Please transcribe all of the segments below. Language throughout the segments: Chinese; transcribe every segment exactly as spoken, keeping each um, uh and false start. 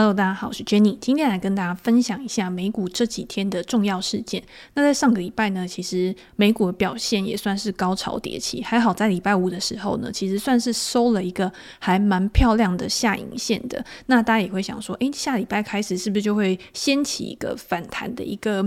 Hello， 大家好，我是 Jenny， 今天来跟大家分享一下美股这几天的重要事件。那在上个礼拜呢，其实美股的表现也算是高潮迭起，还好在礼拜五的时候呢，其实算是收了一个还蛮漂亮的下影线的。那大家也会想说，诶，下礼拜开始是不是就会掀起一个反弹的一个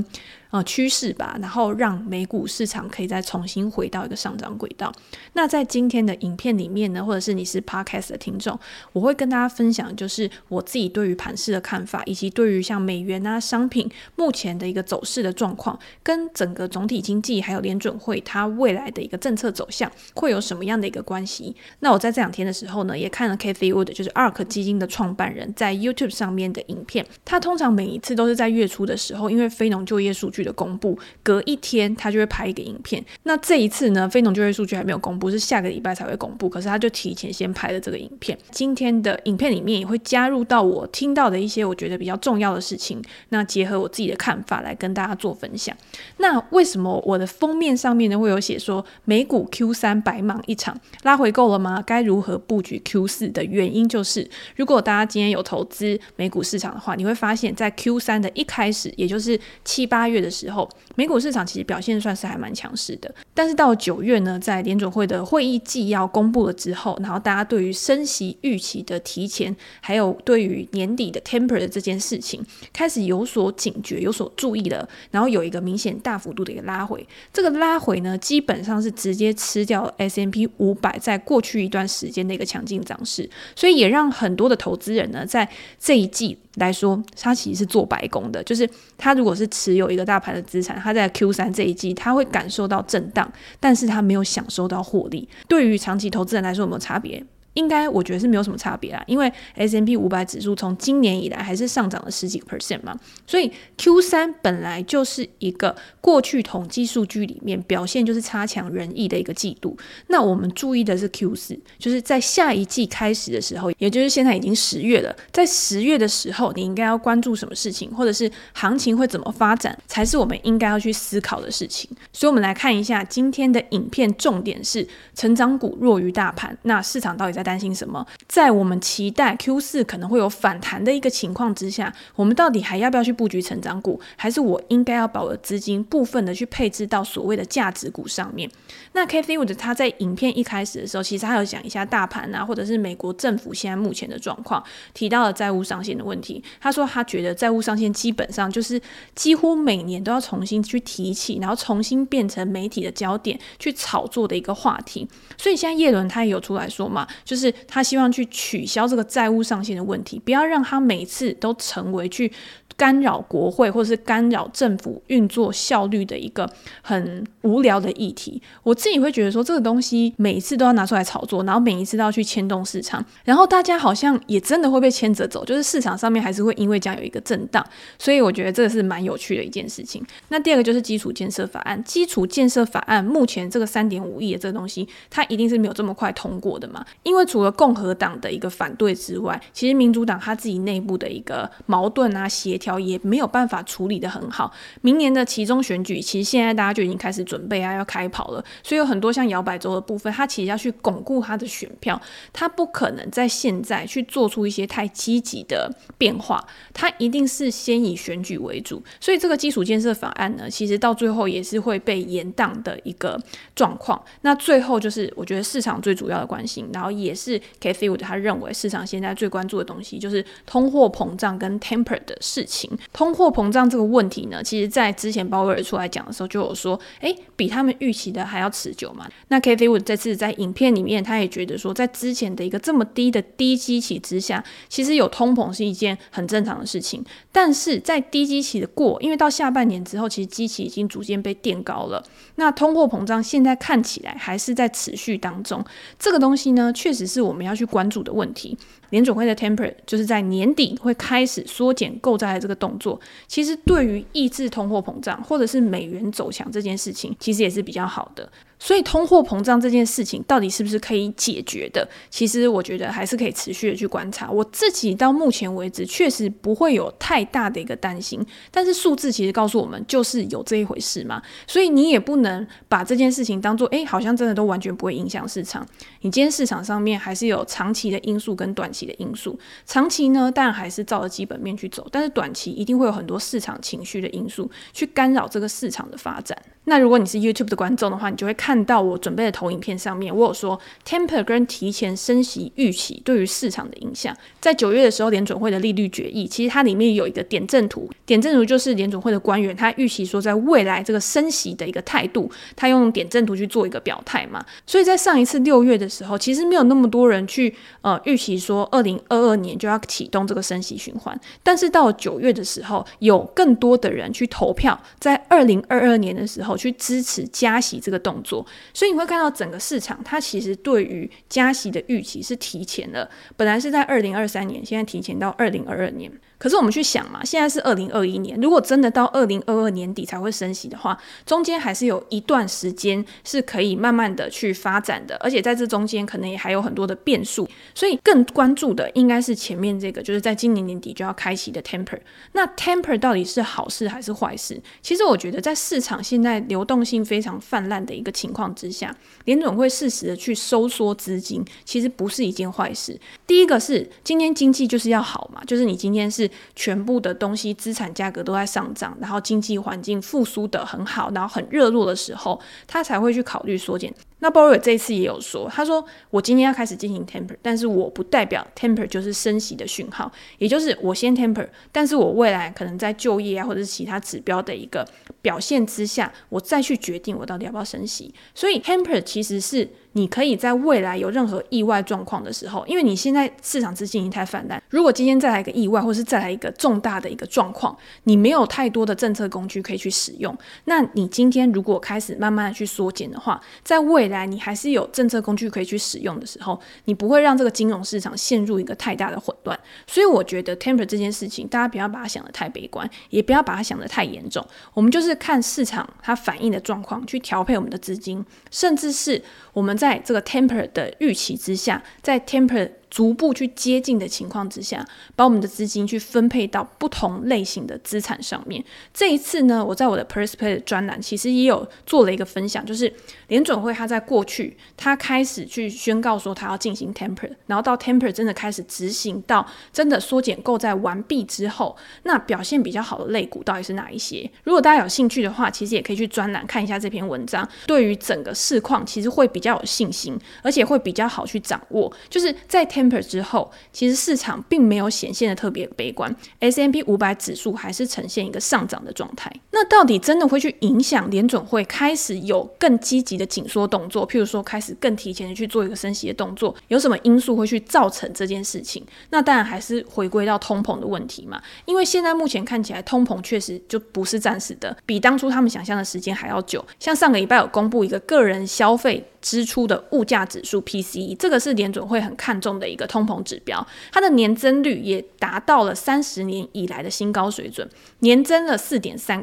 呃趋势吧，然后让美股市场可以再重新回到一个上涨轨道。那在今天的影片里面呢，或者是你是 podcast 的听众，我会跟大家分享就是我自己对于盘势的看法，以及对于像美元啊商品目前的一个走势的状况，跟整个总体经济还有联准会它未来的一个政策走向会有什么样的一个关系。那我在这两天的时候呢，也看了 Cathie Wood 就是 A R K 基金的创办人在 YouTube 上面的影片。他通常每一次都是在月初的时候，因为非农就业数据的公布，隔一天他就会拍一个影片。那这一次呢，非农就业数据还没有公布，是下个礼拜才会公布，可是他就提前先拍了这个影片。今天的影片里面也会加入到我听到的一些我觉得比较重要的事情，那结合我自己的看法来跟大家做分享。那为什么我的封面上面呢会有写说美股 Q 三 白忙一场，拉回够了吗？该如何布局 Q 四 的原因就是，如果大家今天有投资美股市场的话，你会发现在 Q 三 的一开始，也就是七八月的时候，美股市场其实表现算是还蛮强势的，但是到九月呢，在联准会的会议纪要公布了之后，然后大家对于升息预期的提前，还有对于年底的 temper 的这件事情开始有所警觉，有所注意了，然后有一个明显大幅度的一个拉回。这个拉回呢，基本上是直接吃掉 S and P 五百 在过去一段时间的一个强劲涨势，所以也让很多的投资人呢，在这一季来说，他其实是做白工的，就是他如果是持有一个大盘的资产，他在 Q 三 这一季他会感受到震荡，但是他没有享受到获利。对于长期投资人来说有没有差别？应该我觉得是没有什么差别啦，因为 S and P 五百 指数从今年以来还是上涨了十几个 percent 嘛，所以 Q 三 本来就是一个过去统计数据里面表现就是差强人意的一个季度。那我们注意的是 Q 四， 就是在下一季开始的时候，也就是现在已经十月了，在十月的时候你应该要关注什么事情，或者是行情会怎么发展，才是我们应该要去思考的事情。所以我们来看一下今天的影片，重点是成长股弱于大盘，那市场到底在担心什么？在我们期待 Q 四 可能会有反弹的一个情况之下，我们到底还要不要去布局成长股，还是我应该要把我的资金部分的去配置到所谓的价值股上面？那 Cathie Wood 他在影片一开始的时候，其实他有讲一下大盘啊，或者是美国政府现在目前的状况，提到了债务上限的问题。他说他觉得债务上限基本上就是几乎每年都要重新去提起，然后重新变成媒体的焦点去炒作的一个话题。所以现在叶伦他也有出来说嘛，就是他希望去取消这个债务上限的问题，不要让他每次都成为去干扰国会或是干扰政府运作效率的一个很无聊的议题。我自己会觉得说，这个东西每一次都要拿出来炒作，然后每一次都要去牵动市场，然后大家好像也真的会被牵着走，就是市场上面还是会因为这样有一个震荡。所以我觉得这个是蛮有趣的一件事情。那第二个就是基础建设法案，基础建设法案目前这个 三点五亿的这个东西，它一定是没有这么快通过的嘛，因为除了共和党的一个反对之外，其实民主党他自己内部的一个矛盾啊协调也没有办法处理得很好。明年的期中选举其实现在大家就已经开始准备啊要开跑了，所以有很多像摇摆州的部分，他其实要去巩固他的选票，他不可能在现在去做出一些太积极的变化，他一定是先以选举为主。所以这个基础建设法案呢，其实到最后也是会被延宕的一个状况。那最后就是我觉得市场最主要的关心，然后也也是 Cathie Wood 他认为市场现在最关注的东西，就是通货膨胀跟 temper 的事情。通货膨胀这个问题呢，其实在之前鲍威尔出来讲的时候就有说，诶，比他们预期的还要持久嘛。那 Cathie Wood 这次在影片里面，他也觉得说，在之前的一个这么低的低基期之下，其实有通膨是一件很正常的事情，但是在低基期的过，因为到下半年之后，其实基期已经逐渐被垫高了，那通货膨胀现在看起来还是在持续当中。这个东西呢，确实只是我们要去关注的问题。联准会的 temper 就是在年底会开始缩减购债的这个动作，其实对于抑制通货膨胀或者是美元走强这件事情其实也是比较好的。所以通货膨胀这件事情到底是不是可以解决的，其实我觉得还是可以持续的去观察。我自己到目前为止确实不会有太大的一个担心，但是数字其实告诉我们就是有这一回事嘛，所以你也不能把这件事情当作诶好像真的都完全不会影响市场。你今天市场上面还是有长期的因素跟短期期的因素。长期呢，当然还是照着基本面去走，但是短期一定会有很多市场情绪的因素去干扰这个市场的发展。那如果你是 YouTube 的观众的话，你就会看到我准备的投影片上面我有说 temper 跟提前升息预期对于市场的影响。在九月的时候，联准会的利率决议其实它里面有一个点阵图，点阵图就是联准会的官员他预期说在未来这个升息的一个态度，他用点阵图去做一个表态嘛。所以在上一次六月的时候，其实没有那么多人去呃预期说二零二二年就要启动这个升息循环，但是到九月的时候有更多的人去投票，在二零二二年的时候去支持加息这个动作。所以你会看到整个市场它其实对于加息的预期是提前了，本来是在二零二三年，现在提前到二零二二年。可是我们去想嘛，现在是二零二一年，如果真的到二零二二年底才会升息的话，中间还是有一段时间是可以慢慢的去发展的，而且在这中间可能也还有很多的变数。所以更关注的应该是前面这个，就是在今年年底就要开启的 temper。 那 temper 到底是好事还是坏事？其实我觉得在市场现在流动性非常泛滥的一个情况之下，联准会适时的去收缩资金其实不是一件坏事。第一个是今天经济就是要好嘛，就是你今天是全部的东西资产价格都在上涨，然后经济环境复苏的很好，然后很热络的时候，他才会去考虑缩减。那鲍威尔这一次也有说，他说我今天要开始进行 temper， 但是我不代表 temper 就是升息的讯号，也就是我先 temper， 但是我未来可能在就业啊或者是其他指标的一个表现之下，我再去决定我到底要不要升息。所以 temper 其实是你可以在未来有任何意外状况的时候，因为你现在市场资金已经太泛滥，如果今天再来一个意外或是再来一个重大的一个状况，你没有太多的政策工具可以去使用，那你今天如果开始慢慢的去缩减的话，在未来你还是有政策工具可以去使用的时候，你不会让这个金融市场陷入一个太大的混乱。所以我觉得 temper 这件事情大家不要把它想得太悲观，也不要把它想得太严重，我们就是看市场它反应的状况去调配我们的资金，甚至是我们在这个 temper 的预期之下，在 temper 逐步去接近的情况之下，把我们的资金去分配到不同类型的资产上面。这一次呢，我在我的 Perspective 专栏其实也有做了一个分享，就是联准会他在过去他开始去宣告说他要进行 temper， 然后到 temper 真的开始执行到真的缩减购债完毕之后，那表现比较好的类股到底是哪一些。如果大家有兴趣的话，其实也可以去专栏看一下这篇文章，对于整个市况其实会比较有信心，而且会比较好去掌握。就是在 temper 之后，其实市场并没有显现的特别悲观， S and P 五百 指数还是呈现一个上涨的状态。那到底真的会去影响联准会开始有更积极的紧缩动作，譬如说开始更提前的去做一个升息的动作，有什么因素会去造成这件事情？那当然还是回归到通膨的问题嘛，因为现在目前看起来通膨确实就不是暂时的，比当初他们想象的时间还要久。像上个礼拜有公布一个个人消费支出的物价指数 P C E， 这个是联准会很看重的一个通膨指标，它的年增率也达到了三十年以来的新高水准，年增了 百分之四点三，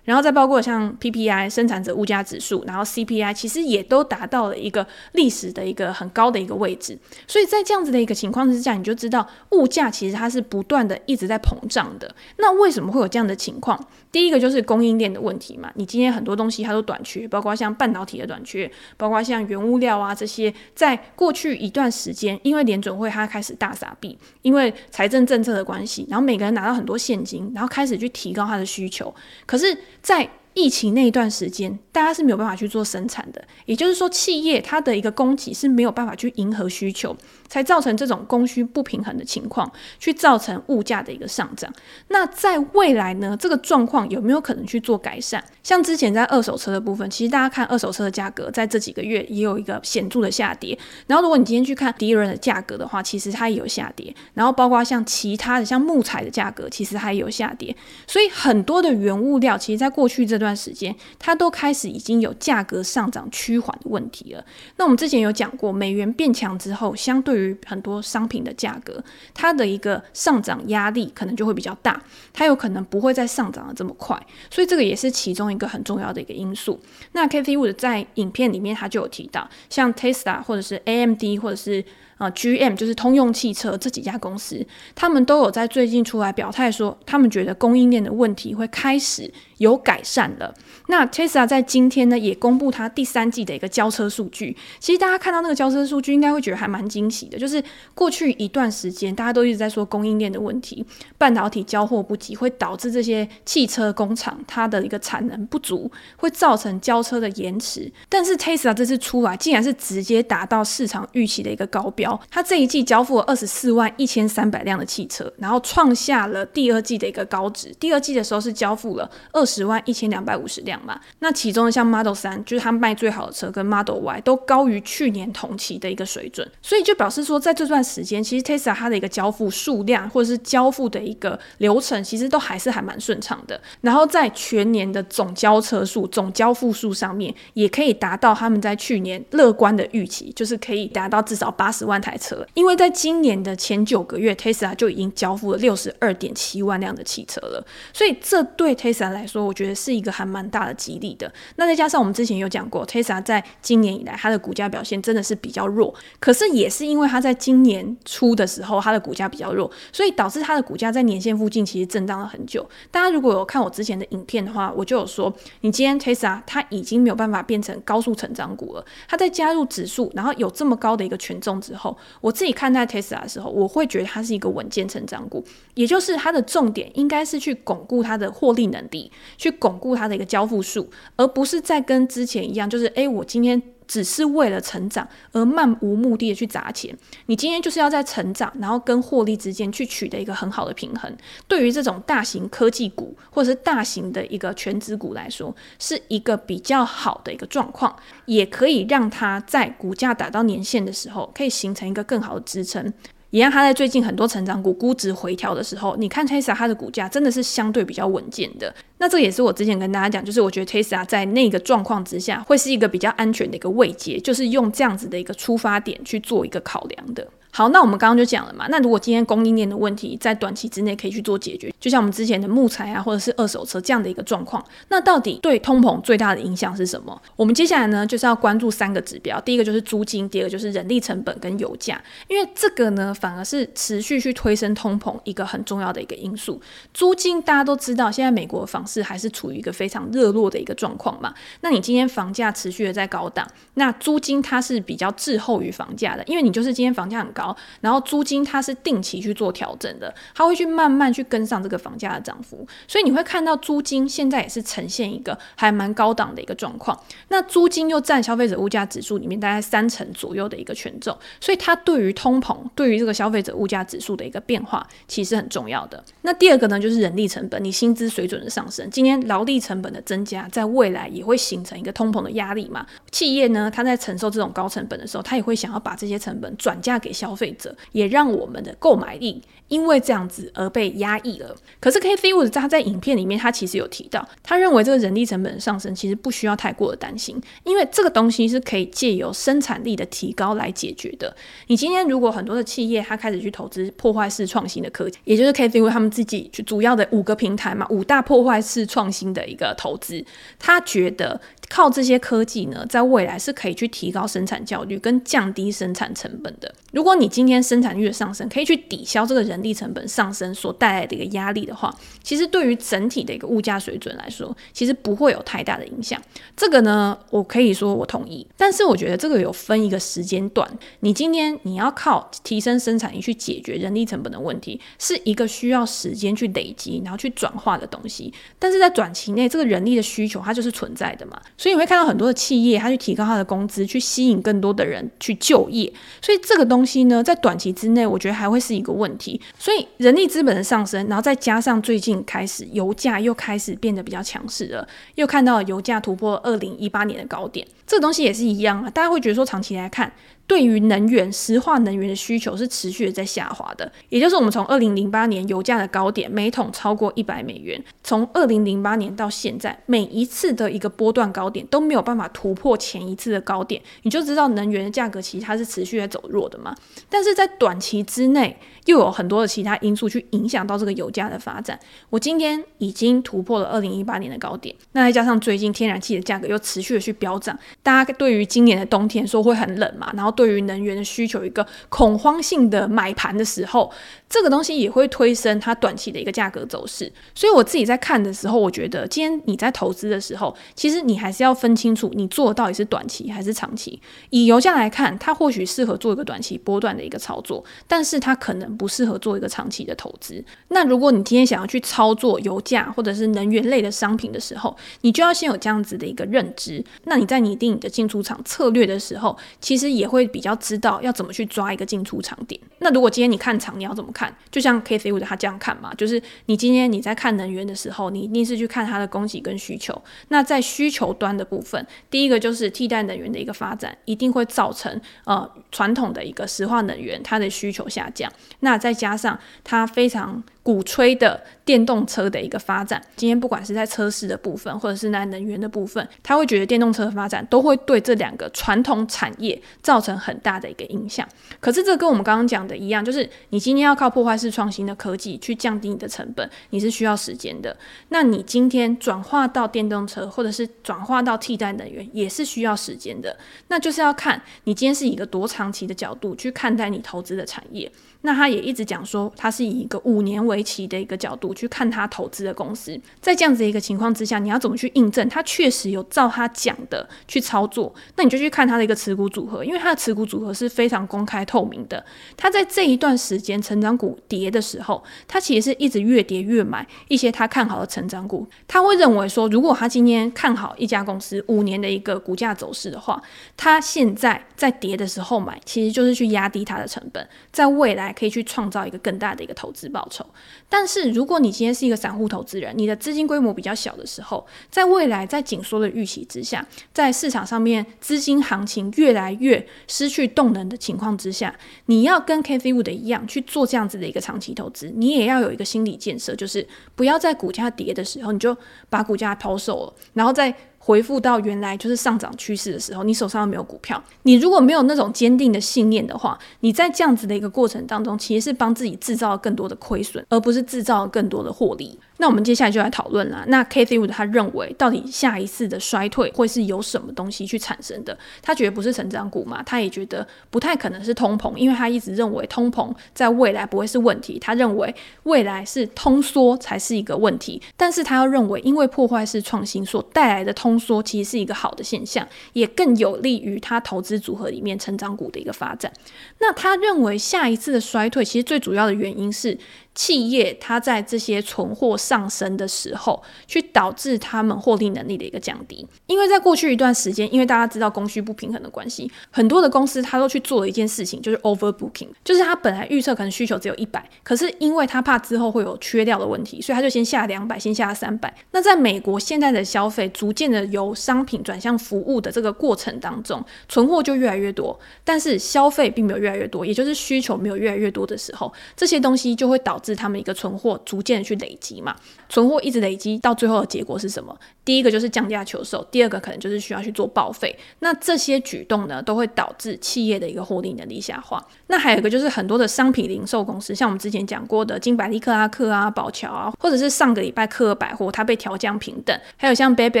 然后再包括像 P P I 生产者物价指数，然后 C P I 其实也都达到了一个历史的一个很高的一个位置。所以在这样子的一个情况之下，你就知道物价其实它是不断的一直在膨胀的。那为什么会有这样的情况？第一个就是供应链的问题嘛，你今天很多东西它都短缺，包括像半导体的短缺，包括像像原物料啊这些，在过去一段时间，因为联准会它开始大撒币，因为财政政策的关系，然后每个人拿到很多现金，然后开始去提高它的需求。可是在疫情那一段时间，大家是没有办法去做生产的，也就是说企业它的一个供给是没有办法去迎合需求，才造成这种供需不平衡的情况，去造成物价的一个上涨。那在未来呢，这个状况有没有可能去做改善？像之前在二手车的部分，其实大家看二手车的价格在这几个月也有一个显著的下跌，然后如果你今天去看敌人的价格的话，其实它也有下跌，然后包括像其他的像木材的价格其实它也有下跌。所以很多的原物料其实在过去这段时间它都开始已经有价格上涨趋缓的问题了。那我们之前有讲过，美元变强之后，相对对于很多商品的价格，它的一个上涨压力可能就会比较大，它有可能不会再上涨的这么快，所以这个也是其中一个很重要的一个因素。那 Cathie Wood 在影片里面他就有提到，像 Tesla 或者是 A M D 或者是啊、呃、G M 就是通用汽车这几家公司，他们都有在最近出来表态说，他们觉得供应链的问题会开始有改善了。那 Tesla 在今天呢也公布它第三季的一个交车数据，其实大家看到那个交车数据应该会觉得还蛮惊喜的，就是过去一段时间大家都一直在说供应链的问题，半导体交货不及会导致这些汽车工厂它的一个产能不足，会造成交车的延迟，但是 Tesla 这次出来竟然是直接达到市场预期的一个高标，它这一季交付了二十四万一千三百辆的汽车，然后创下了第二季的一个高值，第二季的时候是交付了二十万一千两百五十辆嘛，那其中像 Model 三就是它卖最好的车跟 Model Y 都高于去年同期的一个水准，所以就表示说在这段时间其实 Tesla 它的一个交付数量或者是交付的一个流程其实都还是还蛮顺畅的，然后在全年的总交车数总交付数上面也可以达到他们在去年乐观的预期，就是可以达到至少八十万台车，因为在今年的前九个月 Tesla 就已经交付了 六十二点七万辆的汽车了，所以这对 Tesla 来说我觉得是一个还蛮大的激励的。那再加上我们之前有讲过 Tesla 在今年以来它的股价表现真的是比较弱，可是也是因为它在今年初的时候它的股价比较弱，所以导致它的股价在年线附近其实震荡了很久。大家如果有看我之前的影片的话，我就有说你今天 Tesla 它已经没有办法变成高速成长股了，它在加入指数然后有这么高的一个权重之后，我自己看待 Tesla 的时候我会觉得它是一个稳健成长股，也就是它的重点应该是去巩固它的获利能力，去巩固它的一个交付数，而不是再跟之前一样就是诶我今天只是为了成长而漫无目的的去砸钱，你今天就是要在成长然后跟获利之间去取得一个很好的平衡。对于这种大型科技股或者是大型的一个全职股来说是一个比较好的一个状况，也可以让它在股价打到年线的时候可以形成一个更好的支撑，也让它在最近很多成长股估值回调的时候，你看 Tesla 它的股价真的是相对比较稳健的。那这也是我之前跟大家讲，就是我觉得 Tesla 在那个状况之下会是一个比较安全的一个位阶，就是用这样子的一个出发点去做一个考量的。好，那我们刚刚就讲了嘛，那如果今天供应链的问题在短期之内可以去做解决，就像我们之前的木材啊或者是二手车这样的一个状况，那到底对通膨最大的影响是什么？我们接下来呢就是要关注三个指标，第一个就是租金，第二个就是人力成本跟油价，因为这个呢反而是持续去推升通膨一个很重要的一个因素。租金大家都知道现在美国的房市还是处于一个非常热络的一个状况嘛，那你今天房价持续的在高档，那租金它是比较滞后于房价的，因为你就是今天房价很高，然后租金它是定期去做调整的，它会去慢慢去跟上这个房价的涨幅，所以你会看到租金现在也是呈现一个还蛮高档的一个状况。那租金又占消费者物价指数里面大概三成左右的一个权重，所以它对于通膨对于这个消费者物价指数的一个变化其实很重要的。那第二个呢就是人力成本，你薪资水准的上升，今天劳力成本的增加在未来也会形成一个通膨的压力嘛，企业呢它在承受这种高成本的时候，它也会想要把这些成本转嫁给消费者消费者，也让我们的购买力因为这样子而被压抑了。可是 Cathie Wood 他在影片里面他其实有提到，他认为这个人力成本的上升其实不需要太过的担心，因为这个东西是可以借由生产力的提高来解决的。你今天如果很多的企业他开始去投资破坏式创新的科技，也就是 Cathie Wood 他们自己主要的五个平台嘛，五大破坏式创新的一个投资，他觉得靠这些科技呢在未来是可以去提高生产效率跟降低生产成本的。如果你今天生产率的上升可以去抵消这个人力成本上升所带来的一个压力的话，其实对于整体的一个物价水准来说其实不会有太大的影响。这个呢我可以说我同意，但是我觉得这个有分一个时间段，你今天你要靠提升生产力去解决人力成本的问题是一个需要时间去累积然后去转化的东西，但是在短期内这个人力的需求它就是存在的嘛，所以你会看到很多的企业它去提高它的工资去吸引更多的人去就业，所以这个东西呢在短期之内我觉得还会是一个问题。所以人力资本的上升，然后再加上最近开始油价又开始变得比较强势了，又看到油价突破二零一八年的高点，这个东西也是一样啊，大家会觉得说长期来看对于能源石化能源的需求是持续的在下滑的，也就是我们从二零零八年油价的高点每桶超过一百美元，从二零零八年到现在每一次的一个波段高点都没有办法突破前一次的高点，你就知道能源的价格其实它是持续在走弱的嘛。但是在短期之内又有很多的其他因素去影响到这个油价的发展。我今天已经突破了二零一八年的高点，那再加上最近天然气的价格又持续的去飙涨，大家对于今年的冬天说会很冷嘛，然后对于能源的需求一个恐慌性的买盘的时候，这个东西也会推升它短期的一个价格走势。所以我自己在看的时候，我觉得今天你在投资的时候，其实你还是要分清楚你做的到底是短期还是长期。以油价来看，它或许适合做一个短期波段的一个操作，但是它可能不适合做一个长期的投资。那如果你今天想要去操作油价或者是能源类的商品的时候，你就要先有这样子的一个认知。那你在拟定你的进出场策略的时候，其实也会比较知道要怎么去抓一个进出场点。那如果今天你看场，你要怎么看？就像 Cathie Wood 他这样看嘛，就是你今天你在看能源的时候，你一定是去看它的供给跟需求。那在需求端的部分，第一个就是替代能源的一个发展一定会造成呃传统的一个石化能源它的需求下降，那再加上它非常鼓吹的电动车的一个发展，今天不管是在车市的部分或者是在能源的部分，他会觉得电动车的发展都会对这两个传统产业造成很大的一个影响。可是这跟我们刚刚讲的一样，就是你今天要靠破坏式创新的科技去降低你的成本，你是需要时间的。那你今天转化到电动车或者是转化到替代能源也是需要时间的，那就是要看你今天是以一个多长期的角度去看待你投资的产业。那他也一直讲说他是以一个五年为期的一个角度去看他投资的公司。在这样子的一个情况之下，你要怎么去印证他确实有照他讲的去操作？那你就去看他的一个持股组合，因为他的持股组合是非常公开透明的。他在这一段时间成长股跌的时候，他其实是一直越跌越买一些他看好的成长股。他会认为说，如果他今天看好一家公司五年的一个股价走势的话，他现在在跌的时候买，其实就是去压低他的成本，在未来可以去创造一个更大的一个投资报酬。但是如果你今天是一个散户投资人，你的资金规模比较小的时候，在未来在紧缩的预期之下，在市场上面资金行情越来越失去动能的情况之下，你要跟 Cathie Wood 一样去做这样子的一个长期投资，你也要有一个心理建设，就是不要在股价跌的时候你就把股价抛售了，然后在回复到原来就是上涨趋势的时候，你手上没有股票。你如果没有那种坚定的信念的话，你在这样子的一个过程当中，其实是帮自己制造更多的亏损，而不是制造更多的获利。那我们接下来就来讨论啦。那 Cathie Wood 他认为到底下一次的衰退会是由什么东西去产生的？他觉得不是成长股嘛，他也觉得不太可能是通膨，因为他一直认为通膨在未来不会是问题，他认为未来是通缩才是一个问题。但是他要认为因为破坏式创新所带来的通说其实是一个好的现象，也更有利于他投资组合里面成长股的一个发展。那他认为下一次的衰退其实最主要的原因是企业它在这些存货上升的时候去导致他们获利能力的一个降低。因为在过去一段时间，因为大家知道供需不平衡的关系，很多的公司它都去做了一件事情，就是 overbooking， 就是它本来预测可能需求只有一百，可是因为它怕之后会有缺料的问题，所以它就先下两百，先下三百。那在美国现在的消费逐渐的由商品转向服务的这个过程当中，存货就越来越多，但是消费并没有越来越多，也就是需求没有越来越多的时候，这些东西就会导致他们一个存货逐渐去累积嘛，存货一直累积到最后的结果是什么？第一个就是降价求售，第二个可能就是需要去做报废。那这些举动呢，都会导致企业的一个获利能力下滑。那还有一个就是很多的商品零售公司，像我们之前讲过的金百利、克拉克啊、宝乔啊，或者是上个礼拜克尔百货它被调降评等，还有像 Baby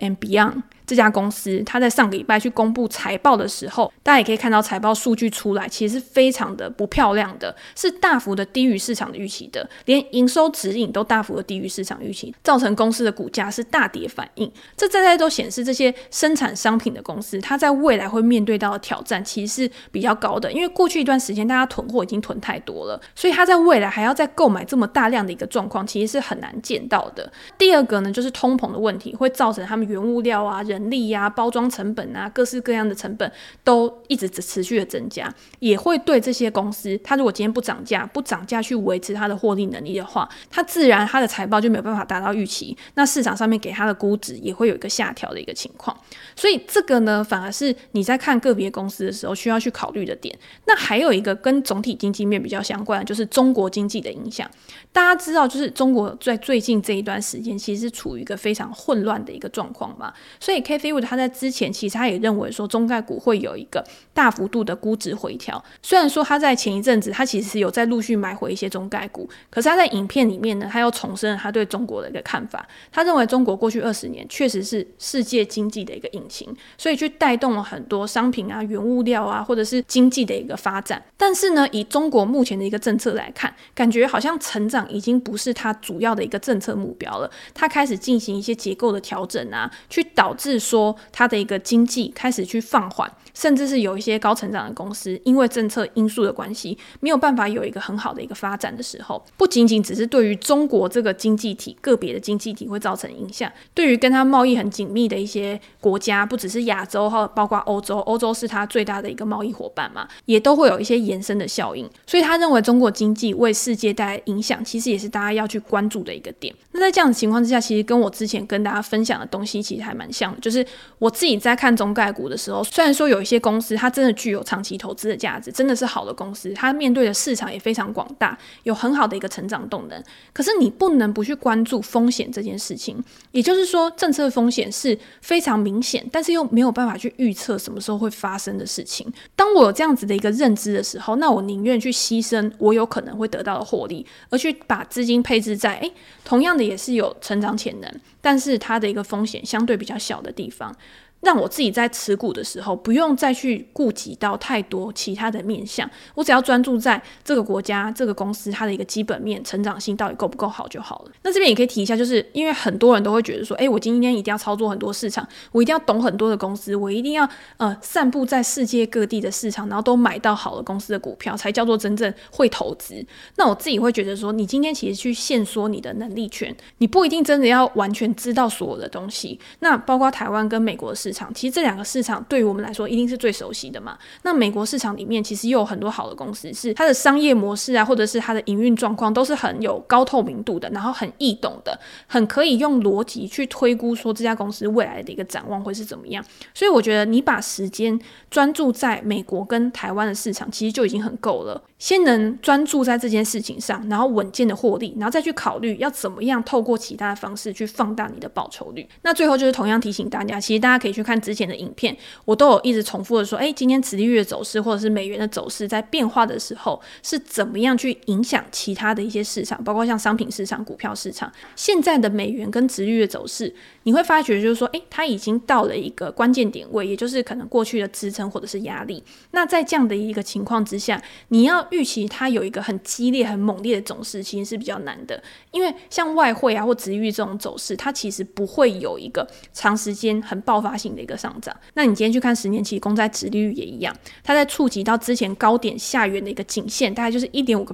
and Beyond这家公司，它在上个礼拜去公布财报的时候，大家也可以看到财报数据出来其实是非常的不漂亮的，是大幅的低于市场的预期的，连营收指引都大幅的低于市场预期，造成公司的股价是大跌反应。这在在都显示这些生产商品的公司，它在未来会面对到的挑战其实是比较高的，因为过去一段时间大家囤货已经囤太多了，所以它在未来还要再购买这么大量的一个状况其实是很难见到的。第二个呢，就是通膨的问题会造成他们原物料啊、人人力啊、包装成本啊、各式各样的成本都一直持续的增加，也会对这些公司，它如果今天不涨价不涨价去维持它的获利能力的话，它自然它的财报就没有办法达到预期，那市场上面给它的估值也会有一个下调的一个情况。所以这个呢，反而是你在看个别公司的时候需要去考虑的点。那还有一个跟总体经济面比较相关的，就是中国经济的影响。大家知道就是中国在最近这一段时间其实是处于一个非常混乱的一个状况嘛，所以 Cathie Wood 他在之前其实他也认为说中概股会有一个大幅度的估值回调，虽然说他在前一阵子他其实有在陆续买回一些中概股，可是他在影片里面呢，他又重申了他对中国的一个看法。他认为中国过去二十年确实是世界经济的一个引擎，所以去带动了很多商品啊、原物料啊，或者是经济的一个发展。但是呢，以中国目前的一个政策来看，感觉好像成长已经不是他主要的一个政策目标了，他开始进行一些结构的调整啊，去导致说他的一个经济开始去放缓，甚至是有一些高成长的公司因为政策因素的关系没有办法有一个很好的一个发展的时候，不仅仅只是对于中国这个经济体个别的经济体会造成影响，对于跟他贸易很紧密的一些国家，不只是亚洲，包括欧洲，欧洲是他最大的一个贸易伙伴嘛，也都会有一些延伸的效应。所以他认为中国经济为世界带来影响其实也是大家要去关注的一个点。那在这样的情况之下，其实跟我之前跟大家分享的东西其实还蛮像的，就是我自己在看中概股的时候，虽然说有一些公司它真的具有长期投资的价值，真的是好的公司，它面对的市场也非常广大，有很好的一个成长动能，可是你不能不去关注风险这件事情。也就是说，政策风险是非常明显，但是又没有办法去预测什么时候会发生的事情。当我有这样子的一个认知的时候，那我宁愿去牺牲我有可能会得到的获利，而去把资金配置在诶同样的也是有成长潜能，但是它的一个风险相对比较小的地方，让我自己在持股的时候不用再去顾及到太多其他的面向，我只要专注在这个国家这个公司它的一个基本面成长性到底够不够好就好了。那这边也可以提一下，就是因为很多人都会觉得说，诶，我今天一定要操作很多市场，我一定要懂很多的公司，我一定要呃散布在世界各地的市场，然后都买到好的公司的股票才叫做真正会投资。那我自己会觉得说，你今天其实去限缩你的能力圈，你不一定真的要完全知道所有的东西。那包括台湾跟美国的市场市场，其实这两个市场对于我们来说一定是最熟悉的嘛。那美国市场里面其实又有很多好的公司，是它的商业模式啊，或者是它的营运状况都是很有高透明度的，然后很易懂的，很可以用逻辑去推估说这家公司未来的一个展望会是怎么样。所以我觉得你把时间专注在美国跟台湾的市场其实就已经很够了，先能专注在这件事情上，然后稳健的获利，然后再去考虑要怎么样透过其他的方式去放大你的报酬率。那最后就是同样提醒大家，其实大家可以去去看之前的影片，我都有一直重复的说，诶，今天殖利率的走势或者是美元的走势在变化的时候是怎么样去影响其他的一些市场，包括像商品市场、股票市场。现在的美元跟殖利率的走势你会发觉就是说，诶，它已经到了一个关键点位，也就是可能过去的支撑或者是压力。那在这样的一个情况之下，你要预期它有一个很激烈很猛烈的走势其实是比较难的，因为像外汇啊或殖利率这种走势它其实不会有一个长时间很爆发性的一个上涨。那你今天去看十年期公债殖利率也一样，它在触及到之前高点下缘的一个颈线，大概就是 百分之一点五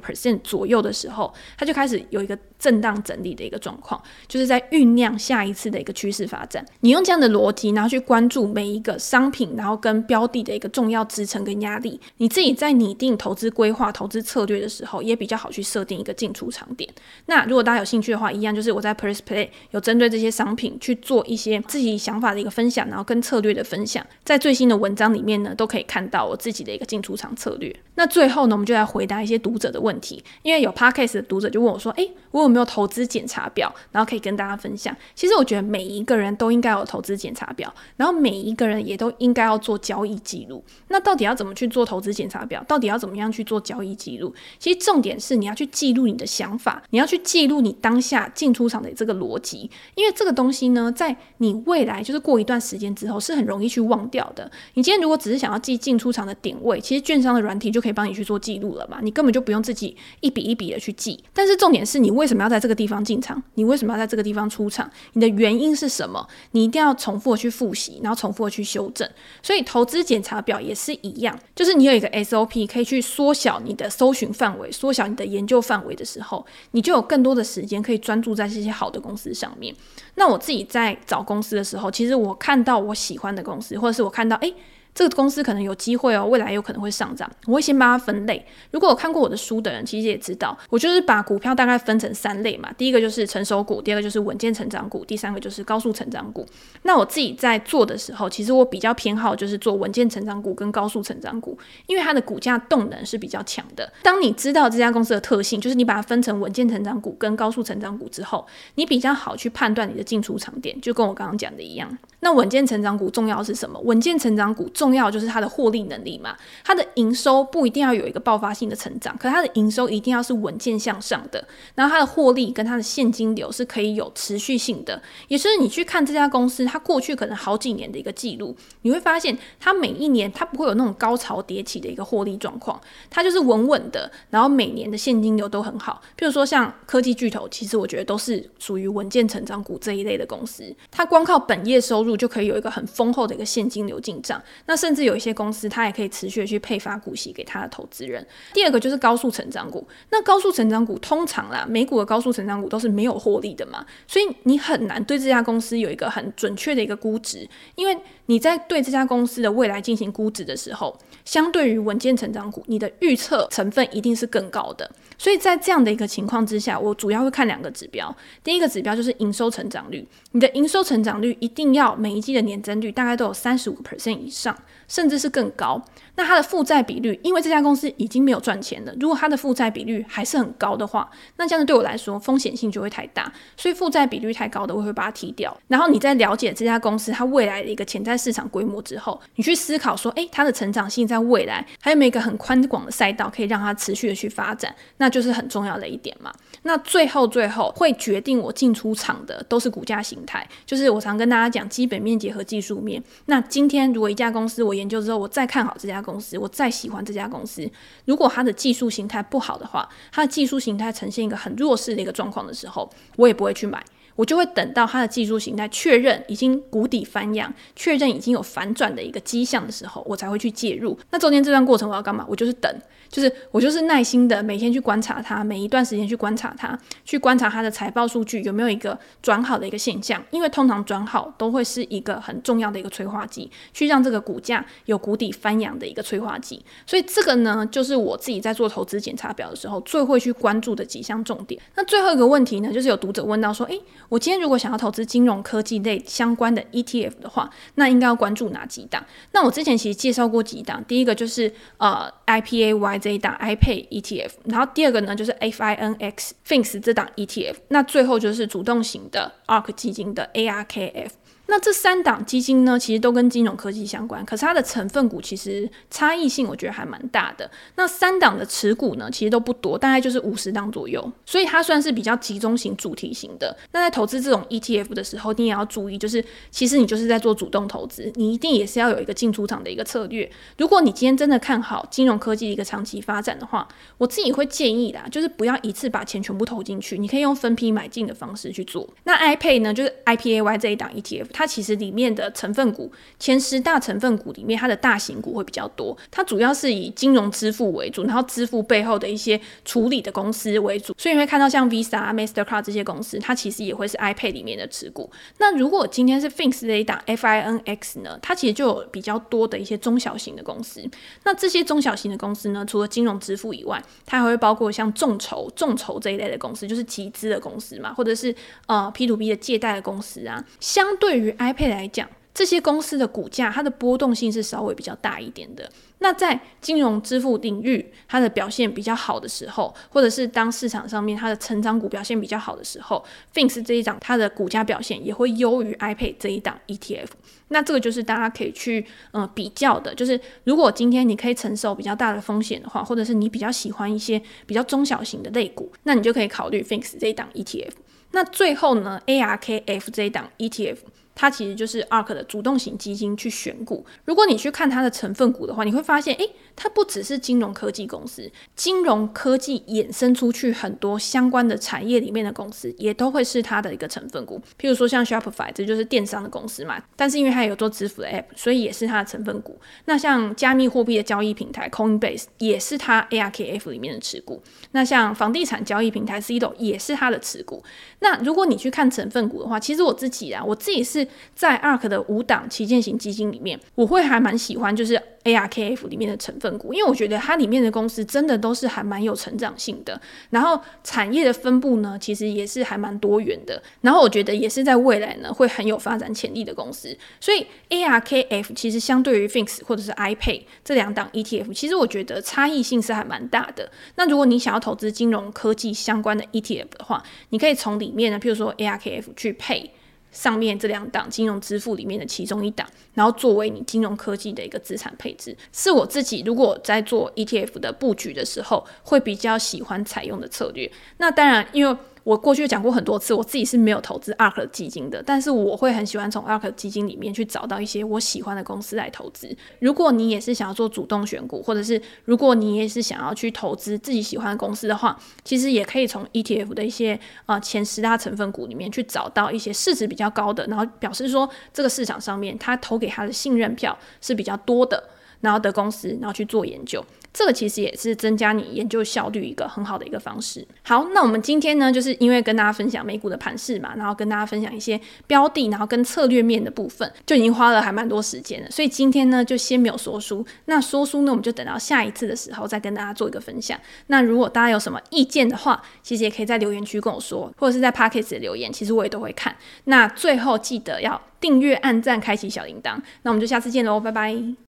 左右的时候，它就开始有一个震荡整理的一个状况，就是在酝酿下一次的一个趋势发展。你用这样的逻辑然后去关注每一个商品然后跟标的的一个重要支撑跟压力，你自己在拟定投资规划、投资策略的时候也比较好去设定一个进出场点。那如果大家有兴趣的话，一样就是我在 Press Play 有针对这些商品去做一些自己想法的一个分享，然后跟策略的分享，在最新的文章里面呢都可以看到我自己的一个进出场策略。那最后呢，我们就来回答一些读者的问题，因为有 Podcast 的读者就问我说，诶，我有没有投资检查表，然后可以跟大家分享。其实我觉得每一个人都应该有投资检查表，然后每一个人也都应该要做交易记录。那到底要怎么去做投资检查表，到底要怎么样去做交易记录，其实重点是你要去记录你的想法，你要去记录你当下进出场的这个逻辑，因为这个东西呢在你未来就是过一段时间之后是很容易去忘掉的。你今天如果只是想要记进出场的点位，其实券商的软体就可以帮你去做记录了嘛，你根本就不用自己一笔一笔的去记。但是重点是你为什么要在这个地方进场，你为什么要在这个地方出场，你的原因是什么，你一定要重复的去复习，然后重复的去修正。所以投资检查表也是一样，就是你有一个 S O P 可以去缩小你的搜寻范围，缩小你的研究范围的时候，你就有更多的时间可以专注在这些好的公司上面。那我自己在找公司的时候，其实我看到我喜欢的公司，或者是我看到诶这个公司可能有机会哦，未来有可能会上涨，我会先帮它分类。如果有看过我的书的人其实也知道，我就是把股票大概分成三类嘛，第一个就是成熟股，第二个就是稳健成长股，第三个就是高速成长股。那我自己在做的时候，其实我比较偏好就是做稳健成长股跟高速成长股，因为它的股价动能是比较强的。当你知道这家公司的特性，就是你把它分成稳健成长股跟高速成长股之后，你比较好去判断你的进出场点，就跟我刚刚讲的一样。那稳健成长股重要是什么？稳健成长股重要就是它的获利能力嘛，它的营收不一定要有一个爆发性的成长，可它的营收一定要是稳健向上的，然后它的获利跟它的现金流是可以有持续性的。也就是你去看这家公司它过去可能好几年的一个记录，你会发现它每一年它不会有那种高潮迭起的一个获利状况，它就是稳稳的，然后每年的现金流都很好。譬如说像科技巨头，其实我觉得都是属于稳健成长股这一类的公司，它光靠本业收入就可以有一个很丰厚的一个现金流进账，那甚至有一些公司它也可以持续的去配发股息给它的投资人。第二个就是高速成长股，那高速成长股通常啦，美股的高速成长股都是没有获利的嘛，所以你很难对这家公司有一个很准确的一个估值，因为你在对这家公司的未来进行估值的时候，相对于稳健成长股，你的预测成分一定是更高的。所以在这样的一个情况之下，我主要会看两个指标。第一个指标就是营收成长率，你的营收成长率一定要每一季的年增率大概都有 百分之三十五 以上，甚至是更高。那它的负债比率，因为这家公司已经没有赚钱了，如果它的负债比率还是很高的话，那这样对我来说风险性就会太大，所以负债比率太高的我会把它踢掉。然后你在了解这家公司它未来的一个潜在市场规模之后，你去思考说，诶，它的成长性在未来还有没有一个很宽广的赛道可以让它持续的去发展，那就是很重要的一点嘛。那最后最后会决定我进出场的都是股价形态，就是我常跟大家讲基本面结合技术面。那今天如果一家公司我研究之后，我再看好这家公司，我再喜欢这家公司，如果它的技术形态不好的话，它的技术形态呈现一个很弱势的一个状况的时候，我也不会去买，我就会等到它的技术形态确认已经谷底翻扬，确认已经有反转的一个迹象的时候，我才会去介入。那中间这段过程我要干嘛？我就是等，就是我就是耐心的每天去观察它，每一段时间去观察它，去观察它的财报数据有没有一个转好的一个现象，因为通常转好都会是一个很重要的一个催化剂，去让这个股价有谷底翻扬的一个催化剂。所以这个呢，就是我自己在做投资检查表的时候最会去关注的几项重点。那最后一个问题呢，就是有读者问到说，诶，我今天如果想要投资金融科技类相关的 E T F 的话，那应该要关注哪几档？那我之前其实介绍过几档，第一个就是呃 I P A Y 这一档 I P A Y E T F， 然后第二个呢就是 F I N X F I N X 这档 E T F， 那最后就是主动型的 A R K 基金的 A R K F。那这三档基金呢，其实都跟金融科技相关，可是它的成分股其实差异性我觉得还蛮大的。那三档的持股呢，其实都不多，大概就是五十档左右，所以它算是比较集中型主题型的。那在投资这种 E T F 的时候，你也要注意，就是其实你就是在做主动投资，你一定也是要有一个进出场的一个策略。如果你今天真的看好金融科技的一个长期发展的话，我自己会建议啦，就是不要一次把钱全部投进去，你可以用分批买进的方式去做。那 I P A Y 呢，就是 I P A Y 这一档 E T F，它其实里面的成分股，前十大成分股里面，它的大型股会比较多，它主要是以金融支付为主，然后支付背后的一些处理的公司为主，所以你会看到像 Visa、Mastercard 这些公司，它其实也会是 I P A Y 里面的持股。那如果今天是 F I N X 这一档 F I N X 呢，它其实就有比较多的一些中小型的公司。那这些中小型的公司呢，除了金融支付以外，它还会包括像众筹、众筹这一类的公司，就是集资的公司嘛，或者是呃 P to P 的借贷的公司啊。相对于对于 I P A Y 来讲，这些公司的股价它的波动性是稍微比较大一点的。那在金融支付领域它的表现比较好的时候，或者是当市场上面它的成长股表现比较好的时候， F I N X 这一档它的股价表现也会优于 I P A Y 这一档 E T F。 那这个就是大家可以去、呃、比较的，就是如果今天你可以承受比较大的风险的话，或者是你比较喜欢一些比较中小型的类股，那你就可以考虑 F I N X 这一档 E T F。 那最后呢， A R K F 这一档 E T F，它其实就是 A R K 的主动型基金去选股。如果你去看它的成分股的话，你会发现诶，它不只是金融科技公司，金融科技衍生出去很多相关的产业里面的公司也都会是它的一个成分股。譬如说像 Shopify， 这就是电商的公司嘛，但是因为它有做支付的 App， 所以也是它的成分股。那像加密货币的交易平台 Coinbase 也是它 A R K F 里面的持股。那像房地产交易平台 Zillow 也是它的持股。那如果你去看成分股的话，其实我自己啊，我自己是是在 A R K 的五档旗舰型基金里面，我会还蛮喜欢就是 A R K F 里面的成分股，因为我觉得它里面的公司真的都是还蛮有成长性的，然后产业的分布呢其实也是还蛮多元的，然后我觉得也是在未来呢会很有发展潜力的公司。所以 A R K F 其实相对于 F I N X 或者是 I P A Y 这两档 E T F 其实我觉得差异性是还蛮大的。那如果你想要投资金融科技相关的 E T F 的话，你可以从里面呢譬如说 A R K F 去配上面这两档金融支付里面的其中一档，然后作为你金融科技的一个资产配置，是我自己如果在做 E T F 的布局的时候会比较喜欢采用的策略。那当然因为我过去讲过很多次，我自己是没有投资 A R K 的基金的，但是我会很喜欢从 A R K 基金里面去找到一些我喜欢的公司来投资。如果你也是想要做主动选股，或者是如果你也是想要去投资自己喜欢的公司的话，其实也可以从 E T F 的一些、呃、前十大成分股里面去找到一些市值比较高的，然后表示说这个市场上面他投给他的信任票是比较多的，然后的公司然后去做研究，这个其实也是增加你研究效率一个很好的一个方式。好，那我们今天呢就是因为跟大家分享美股的盘势嘛，然后跟大家分享一些标的，然后跟策略面的部分就已经花了还蛮多时间了，所以今天呢就先没有说书。那说书呢我们就等到下一次的时候再跟大家做一个分享。那如果大家有什么意见的话，其实也可以在留言区跟我说，或者是在 Podcast 的留言，其实我也都会看。那最后记得要订阅、按赞、开启小铃铛。那我们就下次见咯，拜拜。